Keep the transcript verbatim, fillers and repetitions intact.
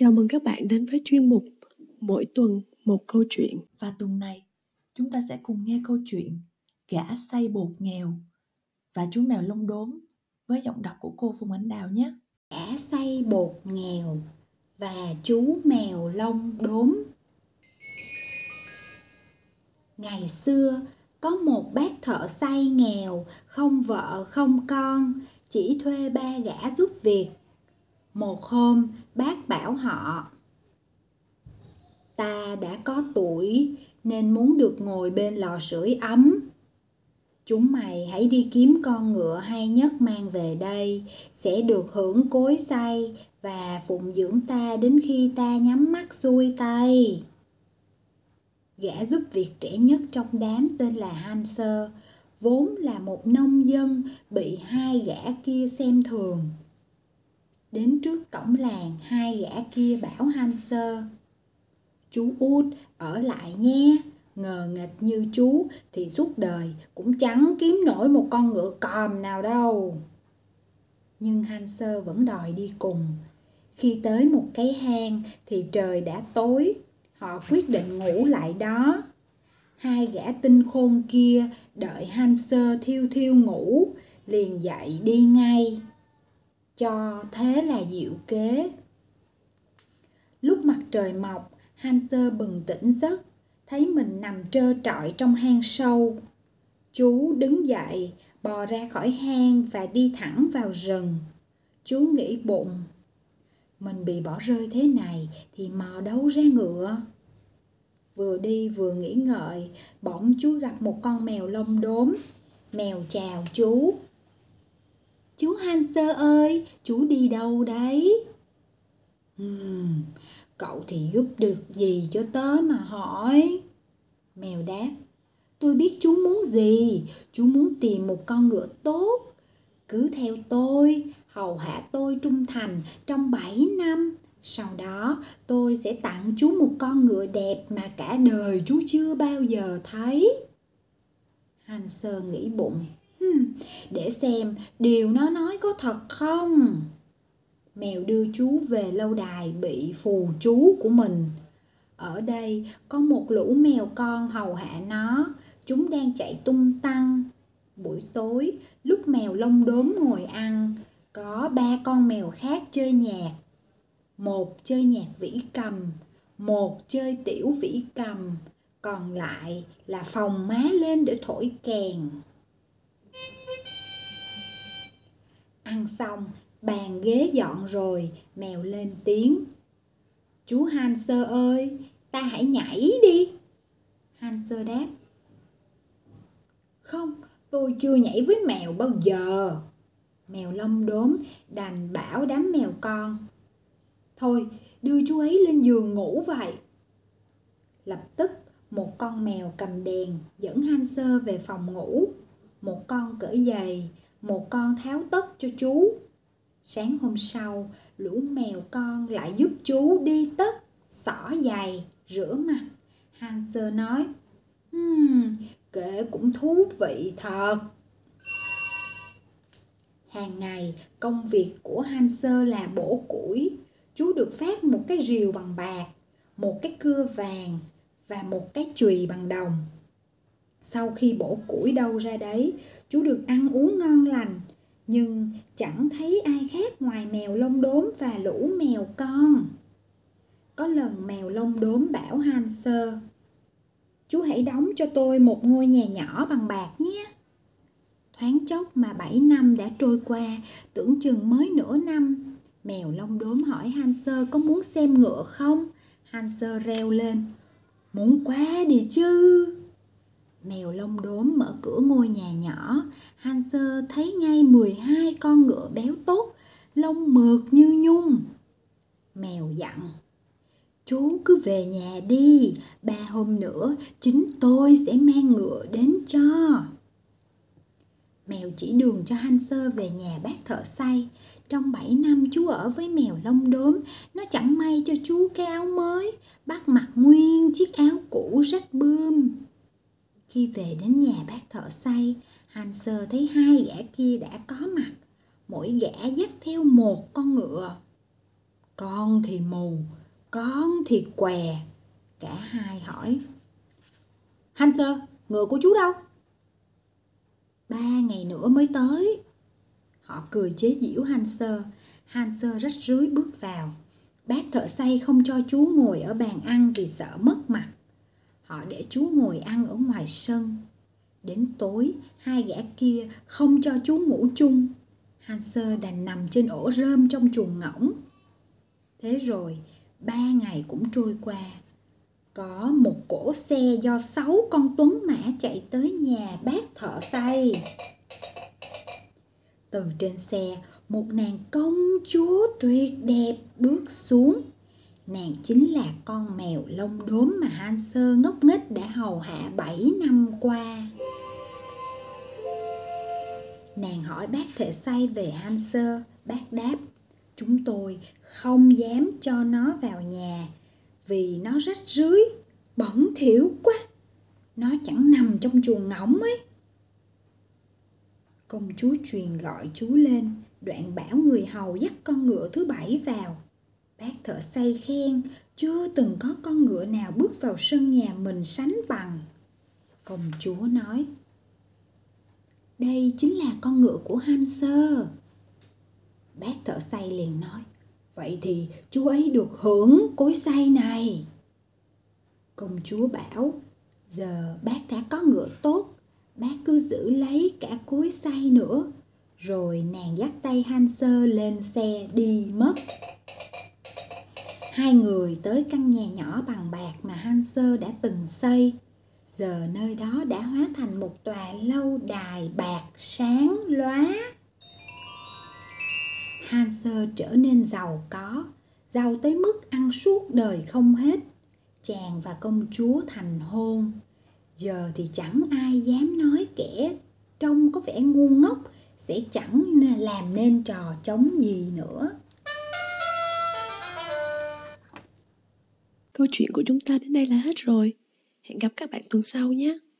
Chào mừng các bạn đến với chuyên mục Mỗi tuần một câu chuyện. Và tuần này, chúng ta sẽ cùng nghe câu chuyện Gã Say Bột Nghèo và chú mèo lông đốm với giọng đọc của cô Phùng Anh Đào nhé. Gã Say Bột Nghèo và chú mèo lông đốm. Ngày xưa, có một bác thợ say nghèo, không vợ không con, chỉ thuê ba gã giúp việc. Một hôm, bác bảo họ: "Ta đã có tuổi nên muốn được ngồi bên lò sưởi ấm. Chúng mày hãy đi kiếm con ngựa hay nhất mang về đây, sẽ được hưởng cối say và phụng dưỡng ta đến khi ta nhắm mắt xuôi tay." Gã giúp việc trẻ nhất trong đám tên là Hansel, vốn là một nông dân bị hai gã kia xem thường. Đến trước cổng làng, hai gã kia bảo Hansel: "Chú út ở lại nhé, ngờ nghệch như chú thì suốt đời cũng chẳng kiếm nổi một con ngựa còm nào đâu." Nhưng Hansel vẫn đòi đi cùng. Khi tới một cái hang thì trời đã tối, họ quyết định ngủ lại đó. Hai gã tinh khôn kia đợi Hansel thiêu thiêu ngủ, liền dậy đi ngay. Cho thế là diệu kế. Lúc mặt trời mọc, Hansel bừng tỉnh giấc, thấy mình nằm trơ trọi trong hang sâu. Chú đứng dậy, bò ra khỏi hang và đi thẳng vào rừng. Chú nghĩ bụng: "Mình bị bỏ rơi thế này thì mò đâu ra ngựa?" Vừa đi vừa nghĩ ngợi, bỗng chú gặp một con mèo lông đốm. Mèo chào chú: "Chú Hansel ơi, chú đi đâu đấy?" "Ừm, cậu thì giúp được gì cho tớ mà hỏi?" Mèo đáp: "Tôi biết chú muốn gì, chú muốn tìm một con ngựa tốt. Cứ theo tôi, hầu hạ tôi trung thành trong bảy năm. Sau đó tôi sẽ tặng chú một con ngựa đẹp mà cả đời chú chưa bao giờ thấy." Hansel nghĩ bụng: "Hmm, để xem điều nó nói có thật không." Mèo đưa chú về lâu đài bị phù chú của mình. Ở đây có một lũ mèo con hầu hạ nó, chúng đang chạy tung tăng. Buổi tối, lúc mèo lông đốm ngồi ăn, có ba con mèo khác chơi nhạc. Một chơi nhạc vĩ cầm, một chơi tiểu vĩ cầm, còn lại là phồng má lên để thổi kèn. Ăn xong, bàn ghế dọn rồi, mèo lên tiếng: "Chú Hansel ơi, ta hãy nhảy đi." Hansel đáp: "Không, tôi chưa nhảy với mèo bao giờ." Mèo lông đốm đành bảo đám mèo con: "Thôi, đưa chú ấy lên giường ngủ vậy." Lập tức, một con mèo cầm đèn dẫn Hansel về phòng ngủ. Một con cởi giày, một con tháo tất cho chú. Sáng hôm sau, lũ mèo con lại giúp chú đi tất, xỏ giày, rửa mặt. Hansel nói: hmm, kể cũng thú vị thật." Hàng ngày, công việc của Hansel là bổ củi. Chú được phát một cái rìu bằng bạc, một cái cưa vàng và một cái chùy bằng đồng. Sau khi bổ củi đâu ra đấy, chú được ăn uống ngon lành, nhưng chẳng thấy ai khác ngoài mèo lông đốm và lũ mèo con. Có lần mèo lông đốm bảo Hansel: "Chú hãy đóng cho tôi một ngôi nhà nhỏ bằng bạc nhé." Thoáng chốc mà bảy năm đã trôi qua, tưởng chừng mới nửa năm. Mèo lông đốm hỏi Hansel có muốn xem ngựa không. Hansel reo lên: "Muốn quá đi chứ." Mèo lông đốm mở cửa ngôi nhà nhỏ, Hansel thấy ngay mười hai con ngựa béo tốt, lông mượt như nhung. Mèo dặn: "Chú cứ về nhà đi, ba hôm nữa chính tôi sẽ mang ngựa đến cho." Mèo chỉ đường cho Hansel về nhà bác thợ say. Trong bảy năm chú ở với mèo lông đốm, nó chẳng may cho chú cái áo mới, bác mặc nguyên chiếc áo cũ rách bươm. Khi về đến nhà bác thợ say, Hansel thấy hai gã kia đã có mặt, mỗi gã dắt theo một con ngựa. Con thì mù, con thì què. Cả hai hỏi: Hansel, ngựa của chú đâu? Ba ngày nữa mới tới. Họ cười chế giễu Hansel. Hansel rách rưới bước vào. Bác thợ xây không cho chú ngồi ở bàn ăn vì sợ mất mặt. Họ để chú ngồi ăn ở ngoài sân. Đến tối, hai gã kia không cho chú ngủ chung. Hansel đành nằm trên ổ rơm trong chuồng ngỗng. Thế rồi, ba ngày cũng trôi qua. Có một cỗ xe do sáu con tuấn mã chạy tới nhà bác thợ xây. Từ trên xe, một nàng công chúa tuyệt đẹp bước xuống. Nàng chính là con mèo lông đốm mà Hansel ngốc nghếch đã hầu hạ bảy năm qua. Nàng hỏi bác thợ xây về Hansel. Bác đáp: Chúng tôi không dám cho nó vào nhà vì nó rách rưới, bẩn thỉu quá. Nó chẳng nằm trong chuồng ngỗng ấy. Công chúa truyền gọi chú lên, đoạn bảo người hầu dắt con ngựa thứ bảy vào. Bác thợ xây khen, chưa từng có con ngựa nào bước vào sân nhà mình sánh bằng. Công chúa nói: Đây chính là con ngựa của Hansel. Bác thợ xây liền nói: Vậy thì chú ấy được hưởng cối xay này. Công chúa bảo: Giờ bác đã có ngựa tốt, bác cứ giữ lấy cả cối xay nữa. Rồi nàng dắt tay Hansel lên xe đi mất. Hai người tới căn nhà nhỏ bằng bạc mà Hansel đã từng xây. Giờ nơi đó đã hóa thành một tòa lâu đài bạc sáng lóa. Hansel trở nên giàu có, giàu tới mức ăn suốt đời không hết. Chàng và công chúa thành hôn. Giờ thì chẳng ai dám nói kẻ trông có vẻ ngu ngốc sẽ chẳng làm nên trò trống gì nữa. Câu chuyện của chúng ta đến đây là hết rồi. Hẹn gặp các bạn tuần sau nhé.